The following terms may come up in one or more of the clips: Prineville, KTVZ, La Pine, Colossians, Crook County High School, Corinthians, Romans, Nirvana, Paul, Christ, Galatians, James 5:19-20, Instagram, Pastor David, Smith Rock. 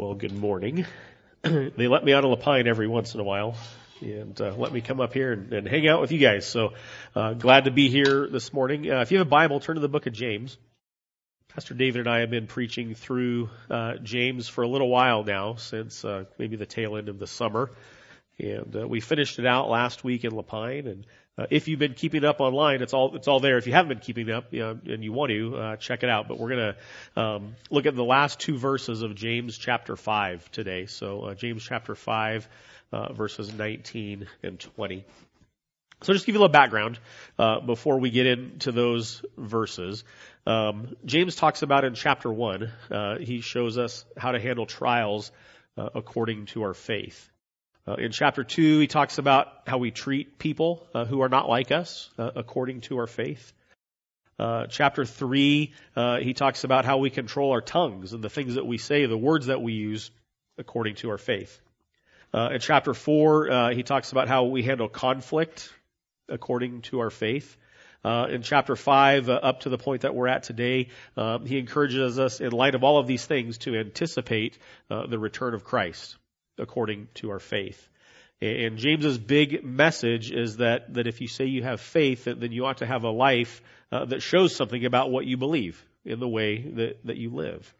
Well, good morning. They let me out of La Pine every once in a while and let me come up here and hang out with you guys. So glad to be here this morning. If you have a Bible, turn to the book of James. Pastor David and I have been preaching through James for a little while now, since maybe the tail end of the summer. And we finished it out last week in La Pine. And if you've been keeping up online, it's all there. If you haven't been keeping up and you want to, check it out. But we're going to look at the last two verses of James chapter 5 today. So James chapter 5, verses 19 and 20. So just to give you a little background before we get into those verses. James talks about in chapter 1, he shows us how to handle trials according to our faith. In chapter 2, he talks about how we treat people who are not like us according to our faith. Chapter 3, he talks about how we control our tongues and the things that we say, the words that we use according to our faith. In chapter 4, he talks about how we handle conflict according to our faith. In chapter 5, up to the point that we're at today, he encourages us, in light of all of these things, to anticipate the return of Christ according to our faith. And James's big message is that if you say you have faith, then you ought to have a life that shows something about what you believe in the way that you live.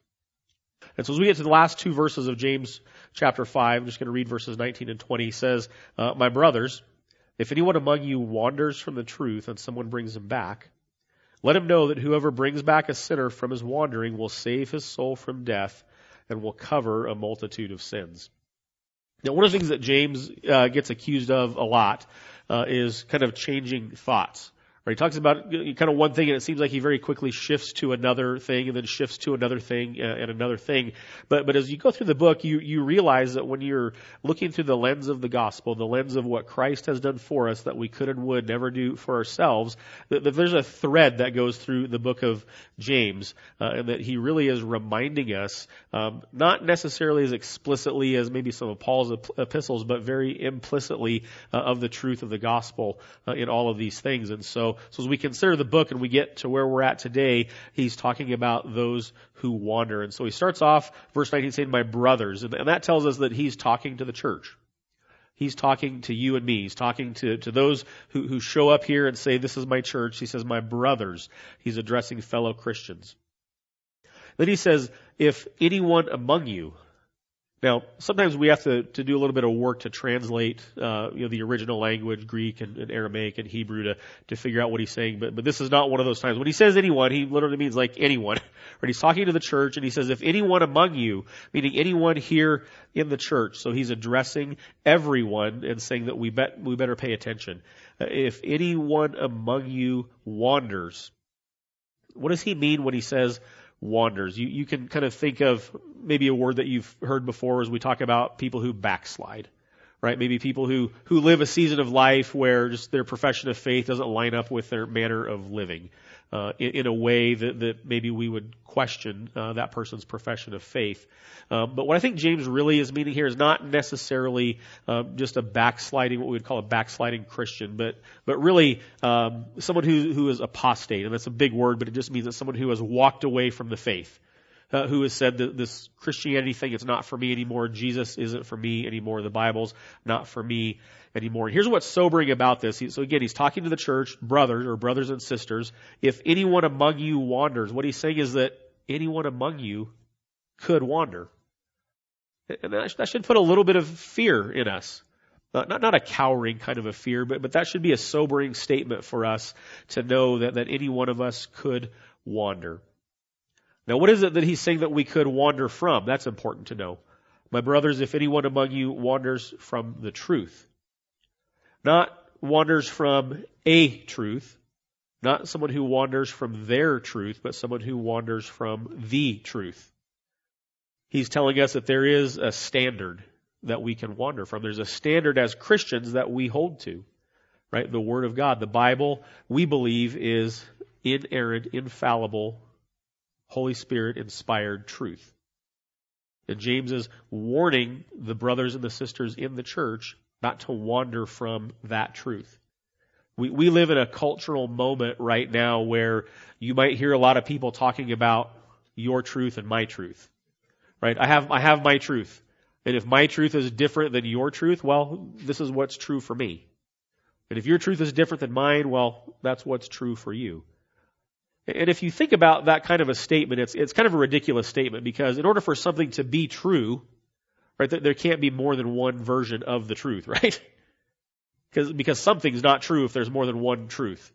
And so as we get to the last two verses of James chapter 5, I'm just going to read verses 19 and 20. He says, "My brothers, if anyone among you wanders from the truth and someone brings him back, let him know that whoever brings back a sinner from his wandering will save his soul from death and will cover a multitude of sins." Now, one of the things that James gets accused of a lot is kind of changing thoughts. Right? He talks about kind of one thing, and it seems like he very quickly shifts to another thing, and then shifts to another thing and another thing. But as you go through the book, you realize that when you're looking through the lens of the gospel, the lens of what Christ has done for us that we could and would never do for ourselves, that there's a thread that goes through the book of James, and that he really is reminding us, not necessarily as explicitly as maybe some of Paul's epistles, but very implicitly of the truth of the gospel in all of these things. And so as we consider the book and we get to where we're at today, he's talking about those who wander. And so he starts off, verse 19, saying, "My brothers." And that tells us that he's talking to the church. He's talking to you and me. He's talking to those who show up here and say, "This is my church." He says, "My brothers." He's addressing fellow Christians. Then he says, "If anyone among you." Now, sometimes we have to do a little bit of work to translate the original language, Greek and Aramaic and Hebrew, to figure out what he's saying. But this is not one of those times. When he says anyone, he literally means like anyone. Right? He's talking to the church, and he says, "If anyone among you," meaning anyone here in the church. So he's addressing everyone and saying that we better pay attention. If anyone among you wanders. What does he mean when he says wanders? You can kind of think of maybe a word that you've heard before as we talk about people who backslide, right? Maybe people who live a season of life where just their profession of faith doesn't line up with their manner of living, in a way that maybe we would question that person's profession of faith. But what I think James really is meaning here is not necessarily just a backsliding, what we would call a backsliding Christian, but really someone who is apostate. And that's a big word, but it just means that someone who has walked away from the faith. Who has said that this Christianity thing, it's not for me anymore. Jesus isn't for me anymore. The Bible's not for me anymore. And here's what's sobering about this. So again, he's talking to the church, brothers and sisters. If anyone among you wanders, what he's saying is that anyone among you could wander. And that should put a little bit of fear in us. Not a cowering kind of a fear, but that should be a sobering statement for us to know that any one of us could wander. Now, what is it that he's saying that we could wander from? That's important to know. My brothers, if anyone among you wanders from the truth. Not wanders from a truth. Not someone who wanders from their truth, but someone who wanders from the truth. He's telling us that there is a standard that we can wander from. There's a standard as Christians that we hold to, right? The Word of God, the Bible, we believe is inerrant, infallible, Holy Spirit-inspired truth. And James is warning the brothers and the sisters in the church not to wander from that truth. We live in a cultural moment right now where you might hear a lot of people talking about your truth and my truth. right? I have my truth. And if my truth is different than your truth, well, this is what's true for me. And if your truth is different than mine, well, that's what's true for you. And if you think about that kind of a statement, it's kind of a ridiculous statement, because in order for something to be true, right, there can't be more than one version of the truth, right? Because something's not true if there's more than one truth.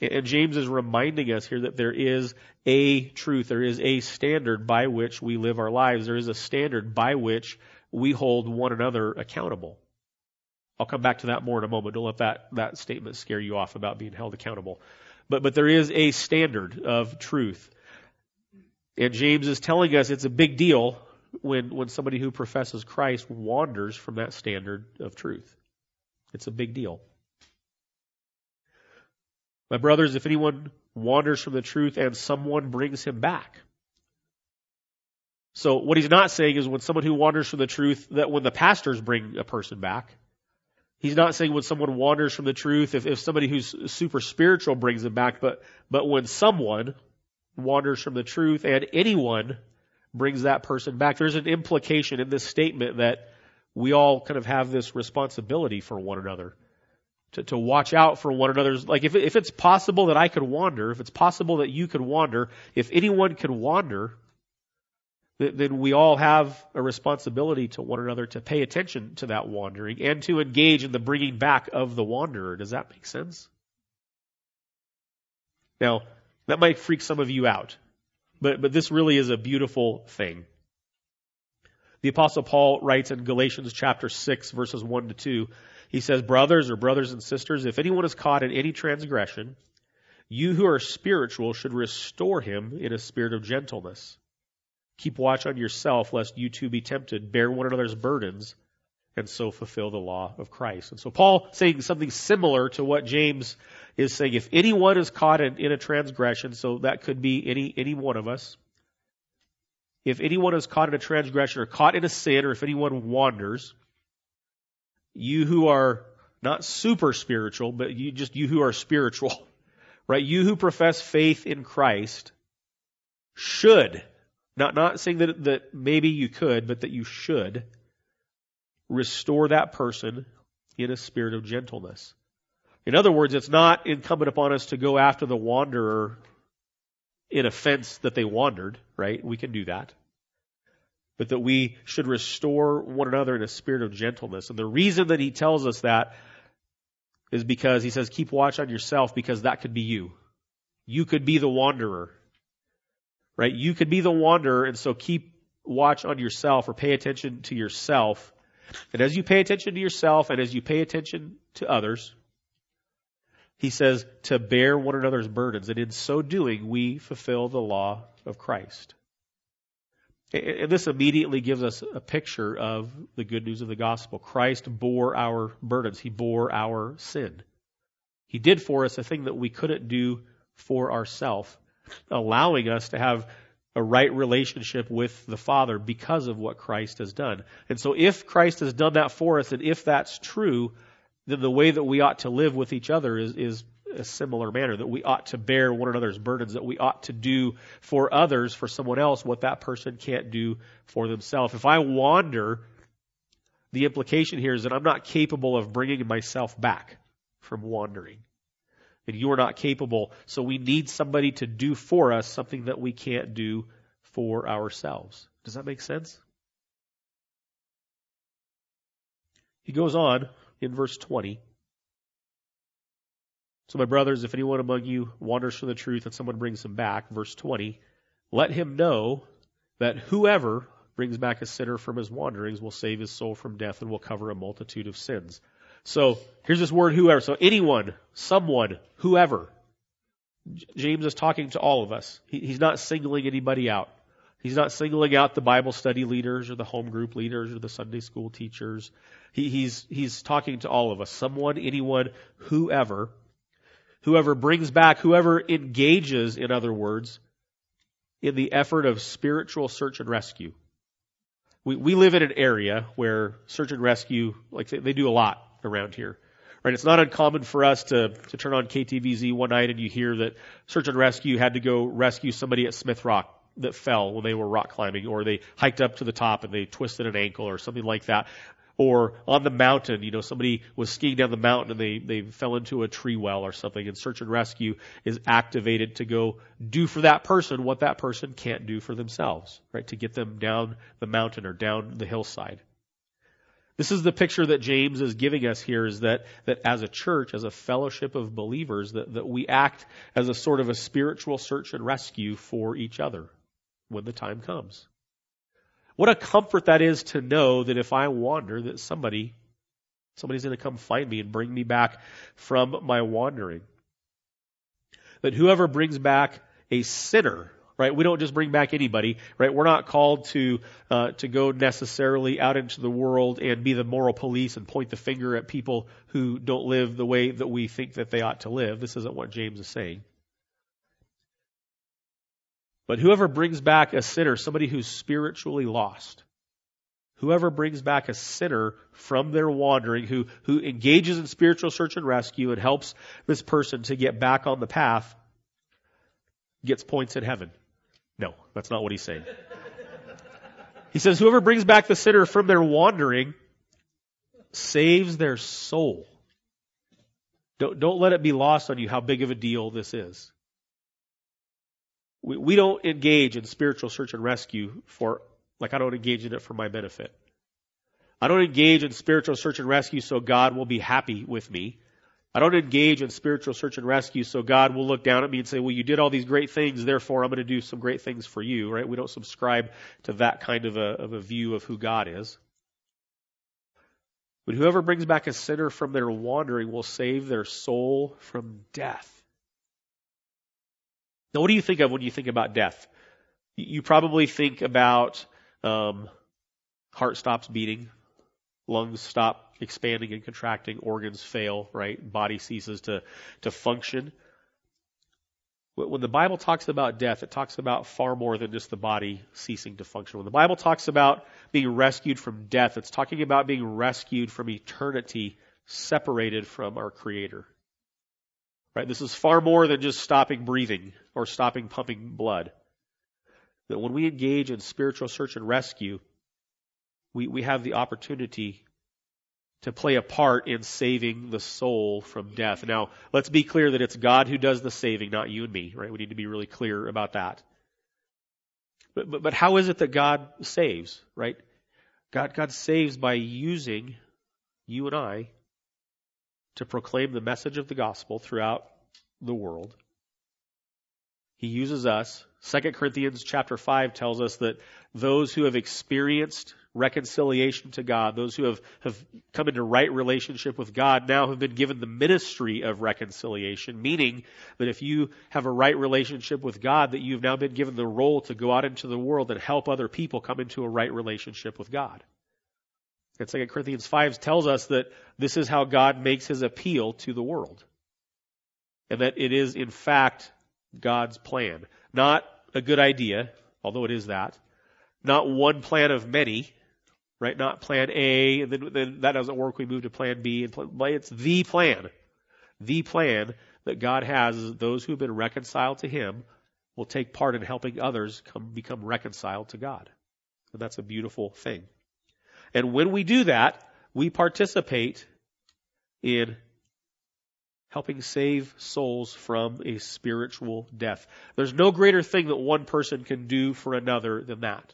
And James is reminding us here that there is a truth, there is a standard by which we live our lives, there is a standard by which we hold one another accountable. I'll come back to that more in a moment. Don't let that statement scare you off about being held accountable. But there is a standard of truth. And James is telling us it's a big deal when somebody who professes Christ wanders from that standard of truth. It's a big deal. My brothers, if anyone wanders from the truth and someone brings him back. So what he's not saying is when someone who wanders from the truth, that when the pastors bring a person back. He's not saying when someone wanders from the truth, if somebody who's super spiritual brings them back, but when someone wanders from the truth and anyone brings that person back, there's an implication in this statement that we all kind of have this responsibility for one another, to watch out for one another's. Like if it's possible that I could wander, if it's possible that you could wander, if anyone could wander, then we all have a responsibility to one another to pay attention to that wandering and to engage in the bringing back of the wanderer. Does that make sense? Now, that might freak some of you out, but this really is a beautiful thing. The Apostle Paul writes in Galatians chapter 6, verses 1-2, he says, brothers and sisters, if anyone is caught in any transgression, you who are spiritual should restore him in a spirit of gentleness. Keep watch on yourself, lest you too be tempted. Bear one another's burdens, and so fulfill the law of Christ. And so Paul saying something similar to what James is saying. If anyone is caught in a transgression, so that could be any one of us. If anyone is caught in a transgression or caught in a sin, or if anyone wanders, you who are not super spiritual, but you who are spiritual, right? You who profess faith in Christ should. Not saying that maybe you could, but that you should restore that person in a spirit of gentleness. In other words, it's not incumbent upon us to go after the wanderer in offense that they wandered, right? We can do that. But that we should restore one another in a spirit of gentleness. And the reason that he tells us that is because he says, keep watch on yourself, because that could be you. You could be the wanderer. Right? You could be the wanderer, and so keep watch on yourself, or pay attention to yourself. And as you pay attention to yourself and as you pay attention to others, he says to bear one another's burdens. And in so doing, we fulfill the law of Christ. And this immediately gives us a picture of the good news of the gospel. Christ bore our burdens. He bore our sin. He did for us a thing that we couldn't do for ourselves, allowing us to have a right relationship with the Father because of what Christ has done. And so if Christ has done that for us, and if that's true, then the way that we ought to live with each other is a similar manner, that we ought to bear one another's burdens, that we ought to do for others, for someone else, what that person can't do for themselves. If I wander, the implication here is that I'm not capable of bringing myself back from wandering. And you are not capable, so we need somebody to do for us something that we can't do for ourselves. Does that make sense? He goes on in verse 20. So my brothers, if anyone among you wanders from the truth and someone brings him back, verse 20, let him know that whoever brings back a sinner from his wanderings will save his soul from death and will cover a multitude of sins. So here's this word, whoever. So anyone, someone, whoever. James is talking to all of us. He's not singling anybody out. He's not singling out the Bible study leaders or the home group leaders or the Sunday school teachers. He's talking to all of us. Someone, anyone, whoever. Whoever brings back, whoever engages, in other words, in the effort of spiritual search and rescue. We live in an area where search and rescue, like they do a lot around here, right? It's not uncommon for us to turn on KTVZ one night and you hear that search and rescue had to go rescue somebody at Smith Rock that fell when they were rock climbing, or they hiked up to the top and they twisted an ankle or something like that. Or on the mountain, you know, somebody was skiing down the mountain and they fell into a tree well or something, and search and rescue is activated to go do for that person what that person can't do for themselves, right? To get them down the mountain or down the hillside. This is the picture that James is giving us here, is that as a church, as a fellowship of believers, that we act as a sort of a spiritual search and rescue for each other when the time comes. What a comfort that is to know that if I wander, that somebody's going to come find me and bring me back from my wandering. That whoever brings back a sinner, right? We don't just bring back anybody, right? We're not called to go necessarily out into the world and be the moral police and point the finger at people who don't live the way that we think that they ought to live. This isn't what James is saying. But whoever brings back a sinner, somebody who's spiritually lost, whoever brings back a sinner from their wandering, who engages in spiritual search and rescue and helps this person to get back on the path, gets points in heaven. No, that's not what he's saying. He says, whoever brings back the sinner from their wandering saves their soul. Don't let it be lost on you how big of a deal this is. We don't engage in spiritual search and rescue I don't engage in it for my benefit. I don't engage in spiritual search and rescue so God will be happy with me. I don't engage in spiritual search and rescue so God will look down at me and say, well, you did all these great things, therefore I'm going to do some great things for you, right? We don't subscribe to that kind of a view of who God is. But whoever brings back a sinner from their wandering will save their soul from death. Now, what do you think of when you think about death? You probably think about heart stops beating, lungs stop expanding and contracting, organs fail, right? Body ceases to function. When the Bible talks about death, it talks about far more than just the body ceasing to function. When the Bible talks about being rescued from death, it's talking about being rescued from eternity, separated from our Creator. Right, this is far more than just stopping breathing or stopping pumping blood. That when we engage in spiritual search and rescue, we have the opportunity to play a part in saving the soul from death. Now, let's be clear that it's God who does the saving, not you and me. Right? We need to be really clear about that. But how is it that God saves? Right? God saves by using you and I to proclaim the message of the gospel throughout the world. He uses us. 2 Corinthians chapter 5 tells us that those who have experienced reconciliation to God, those who have come into right relationship with God, now have been given the ministry of reconciliation, meaning that if you have a right relationship with God, that you've now been given the role to go out into the world and help other people come into a right relationship with God. And 2 Corinthians 5 tells us that this is how God makes his appeal to the world. And that it is, in fact, God's plan. Not a good idea, although it is that. Not one plan of many, right? Not plan A, and then that doesn't work, we move to plan B. And it's the plan. The plan that God has is those who have been reconciled to him will take part in helping others become reconciled to God. And that's a beautiful thing. And when we do that, we participate in helping save souls from a spiritual death. There's no greater thing that one person can do for another than that.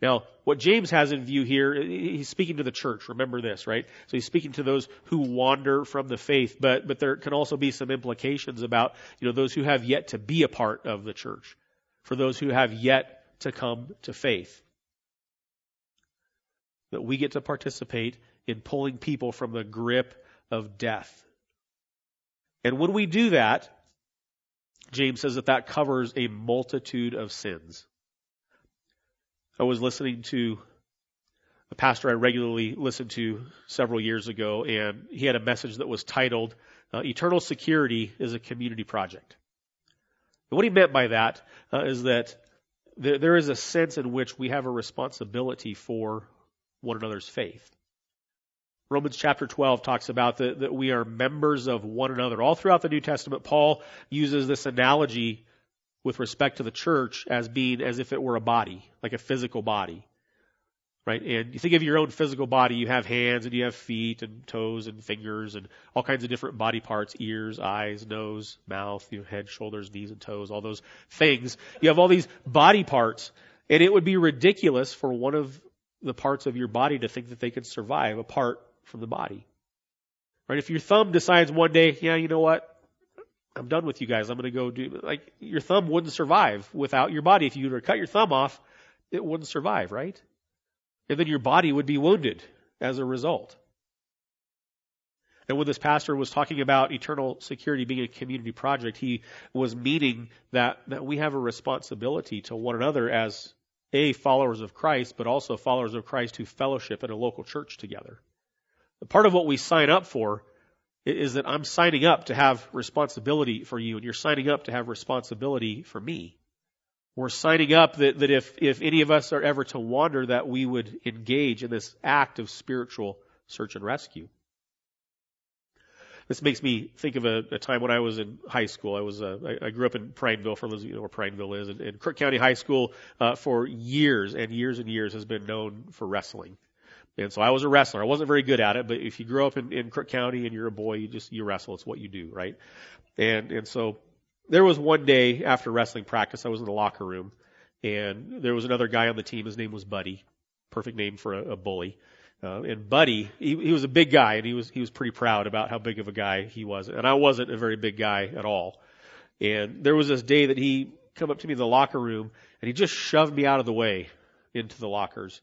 Now, what James has in view here, he's speaking to the church. Remember this, right? So he's speaking to those who wander from the faith, but there can also be some implications about, those who have yet to be a part of the church, for those who have yet to come to faith. That we get to participate in pulling people from the grip of death. And when we do that, James says that covers a multitude of sins. I was listening to a pastor I regularly listened to several years ago, and he had a message that was titled, Eternal Security is a Community Project. And what he meant by that is that there is a sense in which we have a responsibility for one another's faith. Romans chapter 12 talks about that we are members of one another. All throughout the New Testament, Paul uses this analogy with respect to the church as being as if it were a body, like a physical body, right? And you think of your own physical body, you have hands and you have feet and toes and fingers and all kinds of different body parts, ears, eyes, nose, mouth, you know, head, shoulders, knees and toes, all those things. You have all these body parts, and it would be ridiculous for one of the parts of your body to think that they could survive apart from the body, right? If your thumb decides one day, yeah, you know what? I'm done with you guys. I'm going to go do, like, your thumb wouldn't survive without your body. If you were to cut your thumb off, it wouldn't survive, right? And then your body would be wounded as a result. And when this pastor was talking about eternal security being a community project, he was meaning that we have a responsibility to one another as followers of Christ, but also followers of Christ who fellowship in a local church together. Part of what we sign up for is that I'm signing up to have responsibility for you, and you're signing up to have responsibility for me. We're signing up that if any of us are ever to wander, that we would engage in this act of spiritual search and rescue. This makes me think of a time when I was in high school. I grew up in Prineville, for those of you who know where Prineville is, and Crook County High School for years and years and years has been known for wrestling. And so I was a wrestler. I wasn't very good at it, but if you grow up in Crook County and you're a boy, you wrestle. It's what you do, right? And so there was one day after wrestling practice, I was in the locker room, and there was another guy on the team. His name was Buddy, perfect name for a bully. And Buddy, he was a big guy, and he was pretty proud about how big of a guy he was. And I wasn't a very big guy at all. And there was this day that he come up to me in the locker room, and he just shoved me out of the way into the lockers.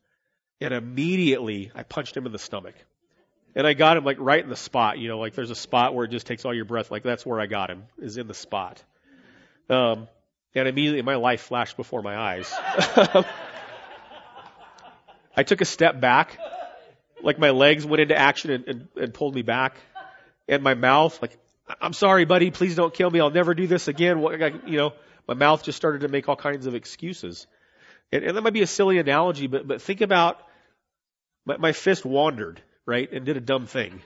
And immediately I punched him in the stomach, and I got him like right in the spot. You know, like there's a spot where it just takes all your breath. Like that's where I got him, is in the spot. And immediately my life flashed before my eyes. I took a step back, like my legs went into action and pulled me back, and my mouth, like, I'm sorry, buddy, please don't kill me. I'll never do this again. You know, my mouth just started to make all kinds of excuses. And that might be a silly analogy, but think about my fist wandered, right, and did a dumb thing.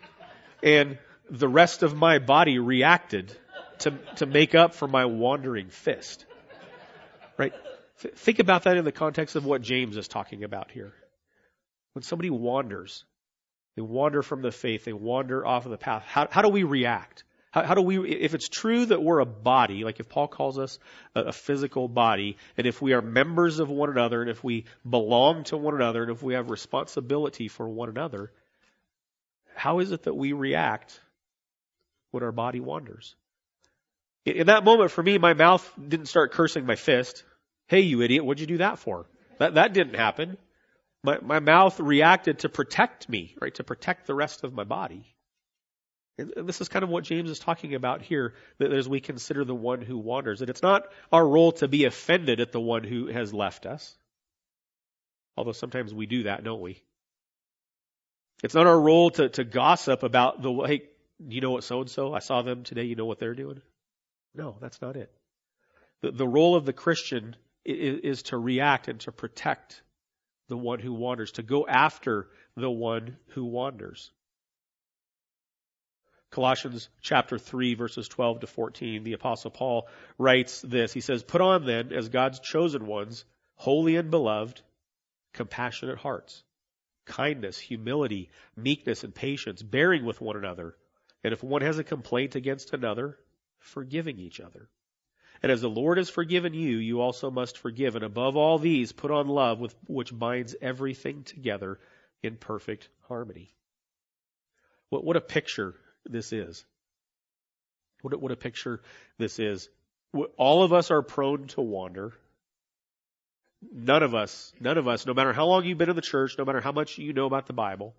And the rest of my body reacted to make up for my wandering fist, right? Think about that in the context of what James is talking about here. When somebody wanders, they wander from the faith, they wander off of the path. How do we react? How do we, if it's true that we're a body, like if Paul calls us a physical body, and if we are members of one another, and if we belong to one another, and if we have responsibility for one another, how is it that we react when our body wanders? In that moment, for me, my mouth didn't start cursing my fist. Hey, you idiot, what'd you do that for? That didn't happen. My mouth reacted to protect me, right? To protect the rest of my body. And this is kind of what James is talking about here, that as we consider the one who wanders. And it's not our role to be offended at the one who has left us. Although sometimes we do that, don't we? It's not our role to gossip about hey, you know what so-and-so? I saw them today. You know what they're doing? No, that's not it. The role of the Christian is to react and to protect the one who wanders, to go after the one who wanders. Colossians chapter 3, verses 12 to 14, the Apostle Paul writes this. He says, "Put on then, as God's chosen ones, holy and beloved, compassionate hearts, kindness, humility, meekness, and patience, bearing with one another. And if one has a complaint against another, forgiving each other. And as the Lord has forgiven you, you also must forgive. And above all these, put on love, which binds everything together in perfect harmony." What a picture this is. What a picture this is. All of us are prone to wander. None of us, no matter how long you've been in the church, no matter how much you know about the Bible,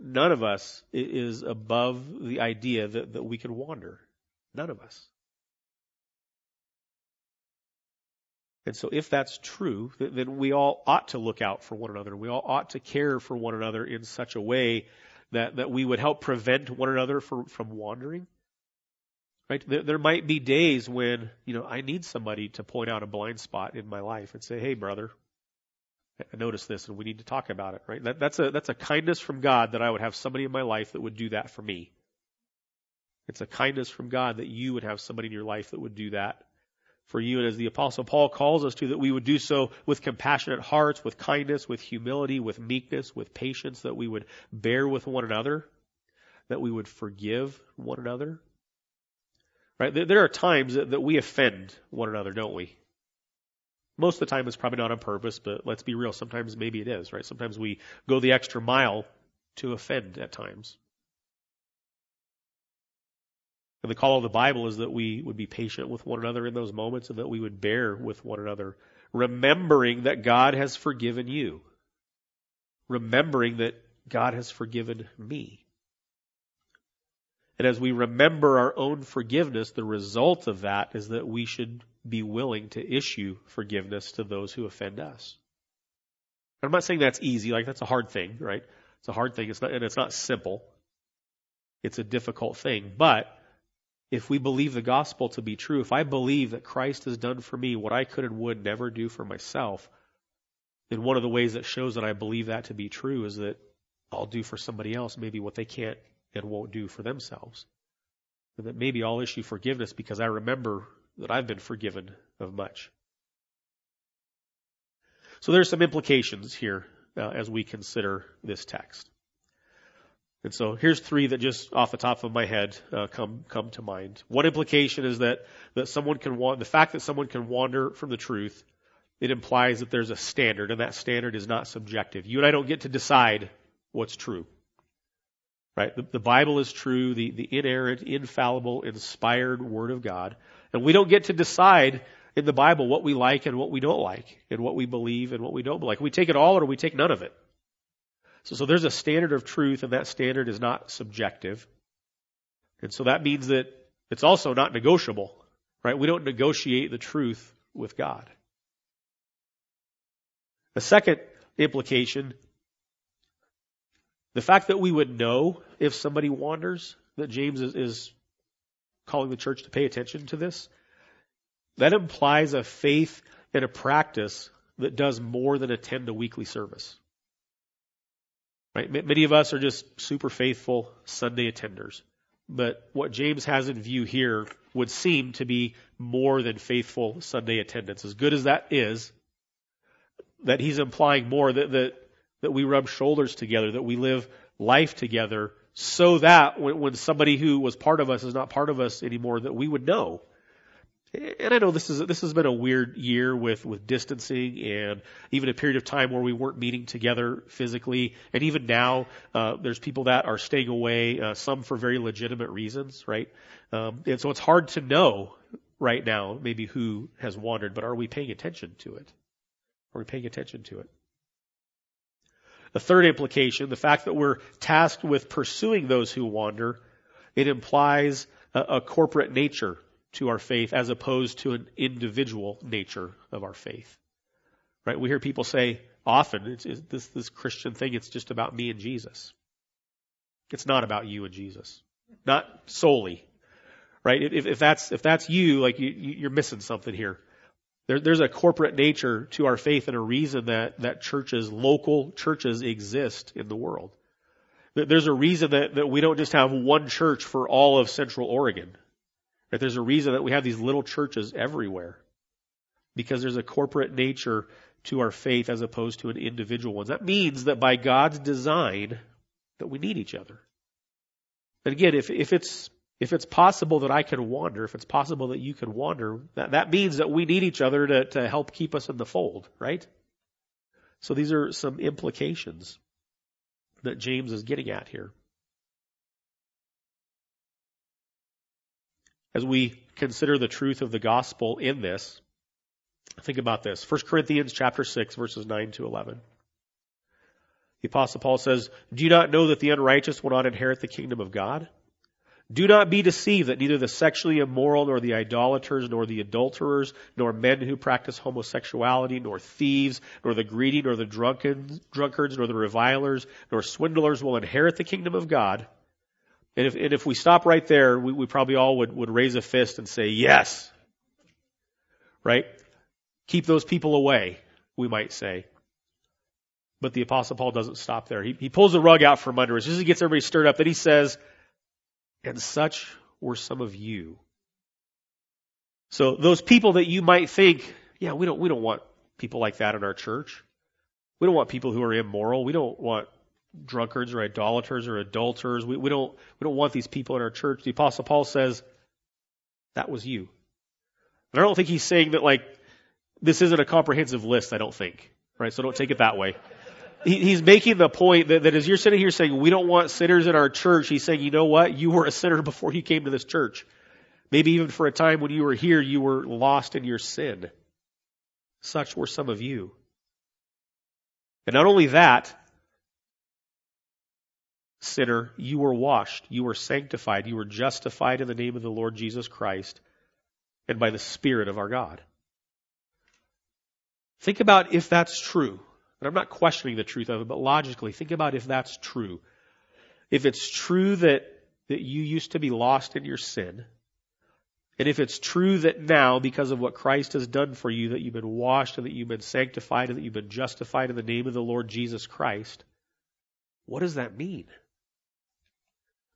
none of us is above the idea that we can wander. None of us. And so if that's true, then we all ought to look out for one another. We all ought to care for one another in such a way that we would help prevent one another from wandering, right? There might be days when, you know, I need somebody to point out a blind spot in my life and say, hey, brother, I noticed this and we need to talk about it, right? That's a kindness from God that I would have somebody in my life that would do that for me. It's a kindness from God that you would have somebody in your life that would do that for you. And as the Apostle Paul calls us to, that we would do so with compassionate hearts, with kindness, with humility, with meekness, with patience, that we would bear with one another, that we would forgive one another. Right? There are times that we offend one another, don't we? Most of the time it's probably not on purpose, but let's be real. Sometimes maybe it is, right? Sometimes we go the extra mile to offend at times. And the call of the Bible is that we would be patient with one another in those moments and that we would bear with one another, remembering that God has forgiven you, remembering that God has forgiven me. And as we remember our own forgiveness, the result of that is that we should be willing to issue forgiveness to those who offend us. I'm not saying that's easy, like that's a hard thing, right? It's a hard thing, it's not simple. It's a difficult thing. But if we believe the gospel to be true, if I believe that Christ has done for me what I could and would never do for myself, then one of the ways that shows that I believe that to be true is that I'll do for somebody else maybe what they can't and won't do for themselves. And that maybe I'll issue forgiveness because I remember that I've been forgiven of much. So there's some implications here as we consider this text. And so here's three that just off the top of my head come to mind. One implication is that someone can the fact that someone can wander from the truth, it implies that there's a standard, and that standard is not subjective. You and I don't get to decide what's true. Right? The Bible is true, the inerrant, infallible, inspired Word of God. And we don't get to decide in the Bible what we like and what we don't like, and what we believe and what we don't like. We take it all or we take none of it. So there's a standard of truth, and that standard is not subjective. And so that means that it's also not negotiable. Right? We don't negotiate the truth with God. The second implication, the fact that we would know if somebody wanders, that James is calling the church to pay attention to this, that implies a faith and a practice that does more than attend a weekly service. Right? Many of us are just super faithful Sunday attenders, but what James has in view here would seem to be more than faithful Sunday attendance. As good as that is, that he's implying more, that we rub shoulders together, that we live life together, so that when somebody who was part of us is not part of us anymore, that we would know. And I know this has been a weird year with distancing and even a period of time where we weren't meeting together physically. And even now, there's people that are staying away, some for very legitimate reasons, right? And so it's hard to know right now maybe who has wandered, but are we paying attention to it? Are we paying attention to it? The third implication, the fact that we're tasked with pursuing those who wander, it implies a corporate nature to our faith as opposed to an individual nature of our faith. Right? We hear people say often, it's this Christian thing, it's just about me and Jesus. It's not about you and Jesus. Not solely. Right? If that's you, like you're missing something here. There's a corporate nature to our faith and a reason that churches, local churches, exist in the world. There's a reason that we don't just have one church for all of Central Oregon. Right? There's a reason that we have these little churches everywhere. Because there's a corporate nature to our faith as opposed to an individual one. That means that by God's design that we need each other. And again, if it's possible that I can wander, if it's possible that you can wander, that means that we need each other to help keep us in the fold, right? So these are some implications that James is getting at here. As we consider the truth of the gospel in this, think about this. 1 Corinthians chapter 6, verses 9 to 11. The Apostle Paul says, "Do you not know that the unrighteous will not inherit the kingdom of God? Do not be deceived that neither the sexually immoral, nor the idolaters, nor the adulterers, nor men who practice homosexuality, nor thieves, nor the greedy, nor the drunkards, nor the revilers, nor swindlers will inherit the kingdom of God." And if we stop right there, we probably all would raise a fist and say, yes, right? Keep those people away, we might say. But the Apostle Paul doesn't stop there. He pulls the rug out from under us. Just gets everybody stirred up. Then he says, "And such were some of you, So those people that you might think, yeah, we don't want people like that in our church. We don't want people who are immoral. We don't want drunkards or idolaters or adulterers. We don't want these people in our church. The Apostle Paul says, that was you. And I don't think he's saying that, like, this isn't a comprehensive list, I don't think. Right? So don't take it that way. He's making the point that as you're sitting here saying, we don't want sinners in our church, he's saying, you know what? You were a sinner before you came to this church. Maybe even for a time when you were here, you were lost in your sin. Such were some of you. And not only that, sinner, you were washed, you were sanctified, you were justified in the name of the Lord Jesus Christ and by the Spirit of our God. Think about if that's true. And I'm not questioning the truth of it, but logically, think about if that's true. If it's true that you used to be lost in your sin, and if it's true that now, because of what Christ has done for you, that you've been washed and that you've been sanctified and that you've been justified in the name of the Lord Jesus Christ, what does that mean?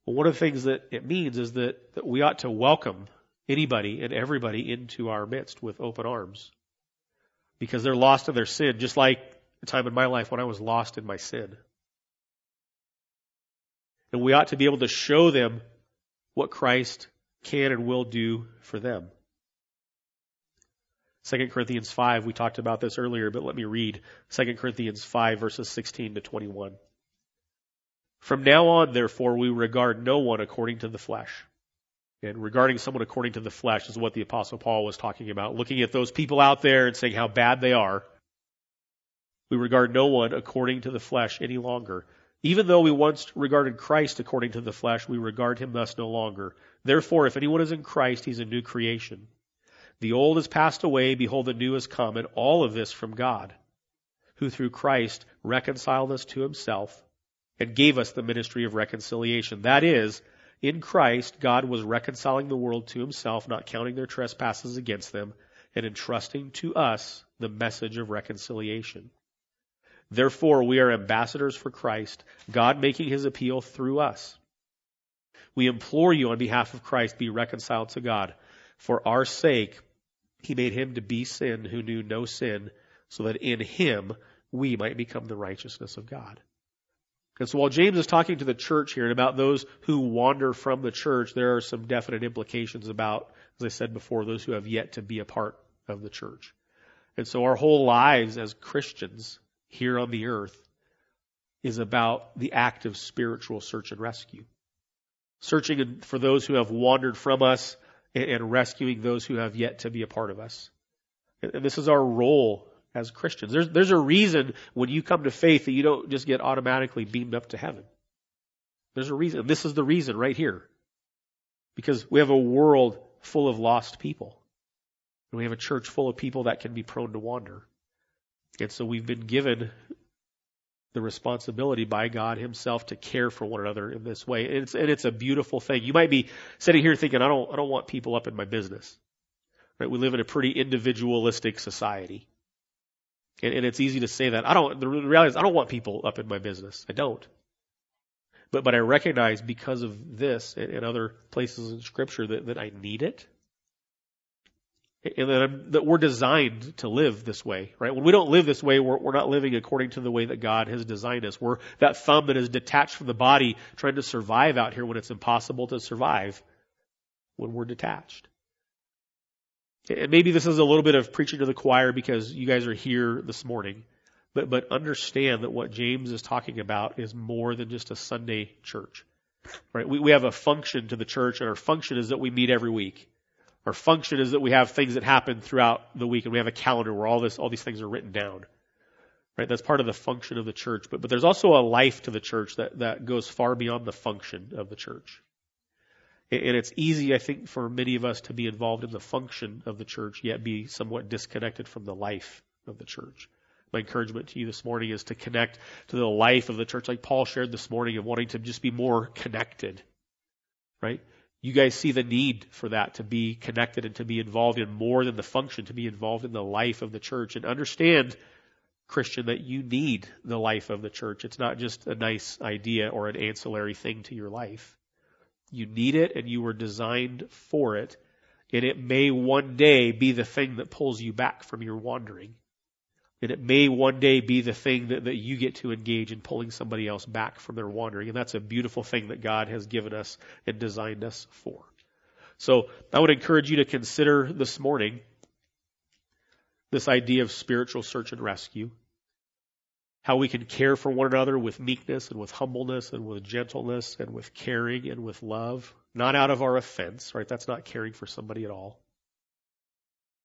Well, one of the things that it means is that we ought to welcome anybody and everybody into our midst with open arms, because they're lost in their sin, just like the time in my life when I was lost in my sin. And we ought to be able to show them what Christ can and will do for them. 2 Corinthians 5, we talked about this earlier, but let me read 2 Corinthians 5, verses 16 to 21. From now on, therefore, we regard no one according to the flesh. And regarding someone according to the flesh is what the Apostle Paul was talking about, looking at those people out there and saying how bad they are. We regard no one according to the flesh any longer. Even though we once regarded Christ according to the flesh, we regard him thus no longer. Therefore, if anyone is in Christ, he's a new creation. The old has passed away, behold, the new has come, and all of this from God, who through Christ reconciled us to himself and gave us the ministry of reconciliation. That is, in Christ, God was reconciling the world to himself, not counting their trespasses against them, and entrusting to us the message of reconciliation. Therefore, we are ambassadors for Christ, God making his appeal through us. We implore you on behalf of Christ, be reconciled to God. For our sake, he made him to be sin who knew no sin, so that in him we might become the righteousness of God. And so while James is talking to the church here and about those who wander from the church, there are some definite implications about, as I said before, those who have yet to be a part of the church. And so our whole lives as Christians here on the earth is about the act of spiritual search and rescue. Searching for those who have wandered from us and rescuing those who have yet to be a part of us. And this is our role as Christians. There's a reason when you come to faith that you don't just get automatically beamed up to heaven. There's a reason. This is the reason right here. Because we have a world full of lost people. And we have a church full of people that can be prone to wander. And so we've been given the responsibility by God himself to care for one another in this way. And it's a beautiful thing. You might be sitting here thinking, I don't want people up in my business. Right? We live in a pretty individualistic society. And it's easy to say that. The reality is I don't want people up in my business. I don't. But I recognize because of this and other places in Scripture that I need it. And that we're designed to live this way, right? When we don't live this way, we're not living according to the way that God has designed us. We're that thumb that is detached from the body trying to survive out here when it's impossible to survive when we're detached. And maybe this is a little bit of preaching to the choir because you guys are here this morning, but understand that what James is talking about is more than just a Sunday church, right? We have a function to the church, and our function is that we meet every week. Our function is that we have things that happen throughout the week, and we have a calendar where all these things are written down, right? That's part of the function of the church, but there's also a life to the church that goes far beyond the function of the church. And it's easy, I think, for many of us to be involved in the function of the church, yet be somewhat disconnected from the life of the church. My encouragement to you this morning is to connect to the life of the church, like Paul shared this morning, of wanting to just be more connected, right? You guys see the need for that, to be connected and to be involved in more than the function, to be involved in the life of the church. And understand, Christian, that you need the life of the church. It's not just a nice idea or an ancillary thing to your life. You need it, and you were designed for it, And it may one day be the thing that pulls you back from your wandering. And it may one day be the thing that you get to engage in pulling somebody else back from their wandering. And that's a beautiful thing that God has given us and designed us for. So I would encourage you to consider this morning this idea of spiritual search and rescue. How we can care for one another with meekness and with humbleness and with gentleness and with caring and with love. Not out of our offense, right? That's not caring for somebody at all.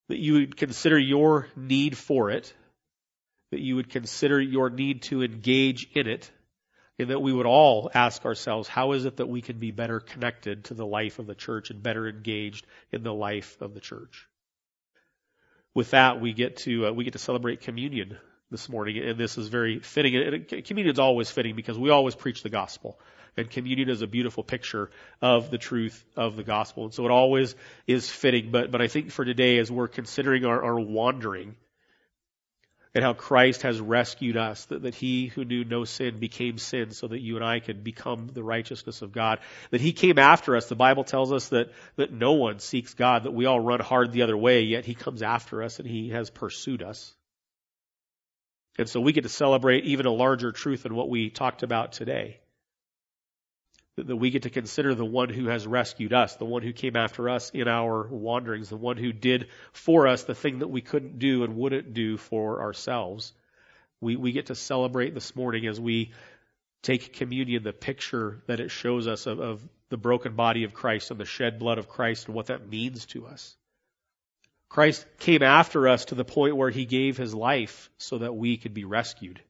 That you would consider your need for it. That you would consider your need to engage in it, and that we would all ask ourselves, how is it that we can be better connected to the life of the church and better engaged in the life of the church? With that, we get to celebrate communion this morning, and this is very fitting. And communion is always fitting because we always preach the gospel, and communion is a beautiful picture of the truth of the gospel, and so it always is fitting. But I think for today, as we're considering our wandering, and how Christ has rescued us, that he who knew no sin became sin so that you and I could become the righteousness of God. That he came after us. The Bible tells us that no one seeks God, that we all run hard the other way, yet he comes after us and he has pursued us. And so we get to celebrate even a larger truth than what we talked about today. That we get to consider the one who has rescued us, the one who came after us in our wanderings, the one who did for us the thing that we couldn't do and wouldn't do for ourselves. We get to celebrate this morning as we take communion, the picture that it shows us of the broken body of Christ and the shed blood of Christ and what that means to us. Christ came after us to the point where he gave his life so that we could be rescued.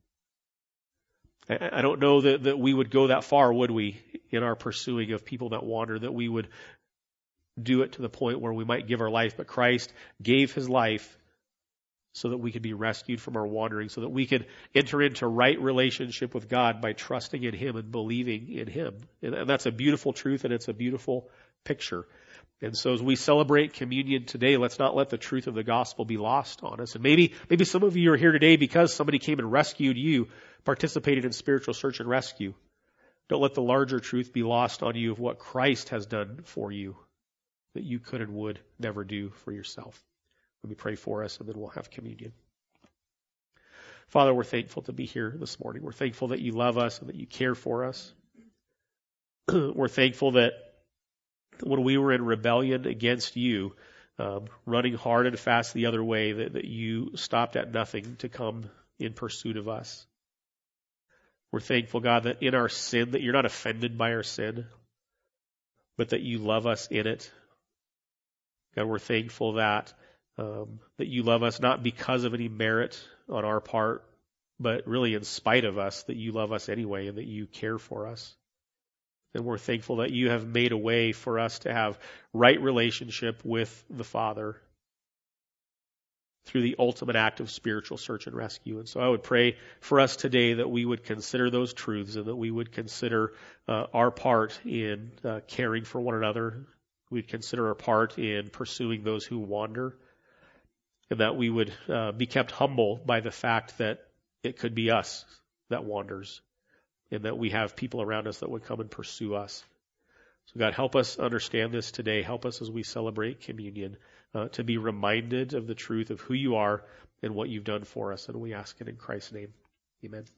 I don't know that we would go that far, would we, in our pursuing of people that wander, that we would do it to the point where we might give our life. But Christ gave his life so that we could be rescued from our wandering, so that we could enter into right relationship with God by trusting in him and believing in him. And that's a beautiful truth, and it's a beautiful picture. And so as we celebrate communion today, let's not let the truth of the gospel be lost on us. And maybe some of you are here today because somebody came and rescued you, participated in spiritual search and rescue. Don't let the larger truth be lost on you of what Christ has done for you that you could and would never do for yourself. Let me pray for us, and then we'll have communion. Father, we're thankful to be here this morning. We're thankful that you love us and that you care for us. We're thankful that when we were in rebellion against you, running hard and fast the other way, that you stopped at nothing to come in pursuit of us. We're thankful, God, that in our sin, that you're not offended by our sin, but that you love us in it. God, we're thankful that you love us not because of any merit on our part, but really in spite of us, that you love us anyway and that you care for us. And we're thankful that you have made a way for us to have right relationship with the Father through the ultimate act of spiritual search and rescue. And so I would pray for us today that we would consider those truths and that we would consider our part in caring for one another. We'd consider our part in pursuing those who wander, and that we would be kept humble by the fact that it could be us that wanders, and that we have people around us that would come and pursue us. So God, help us understand this today. Help us as we celebrate communion to be reminded of the truth of who you are and what you've done for us. And we ask it in Christ's name. Amen.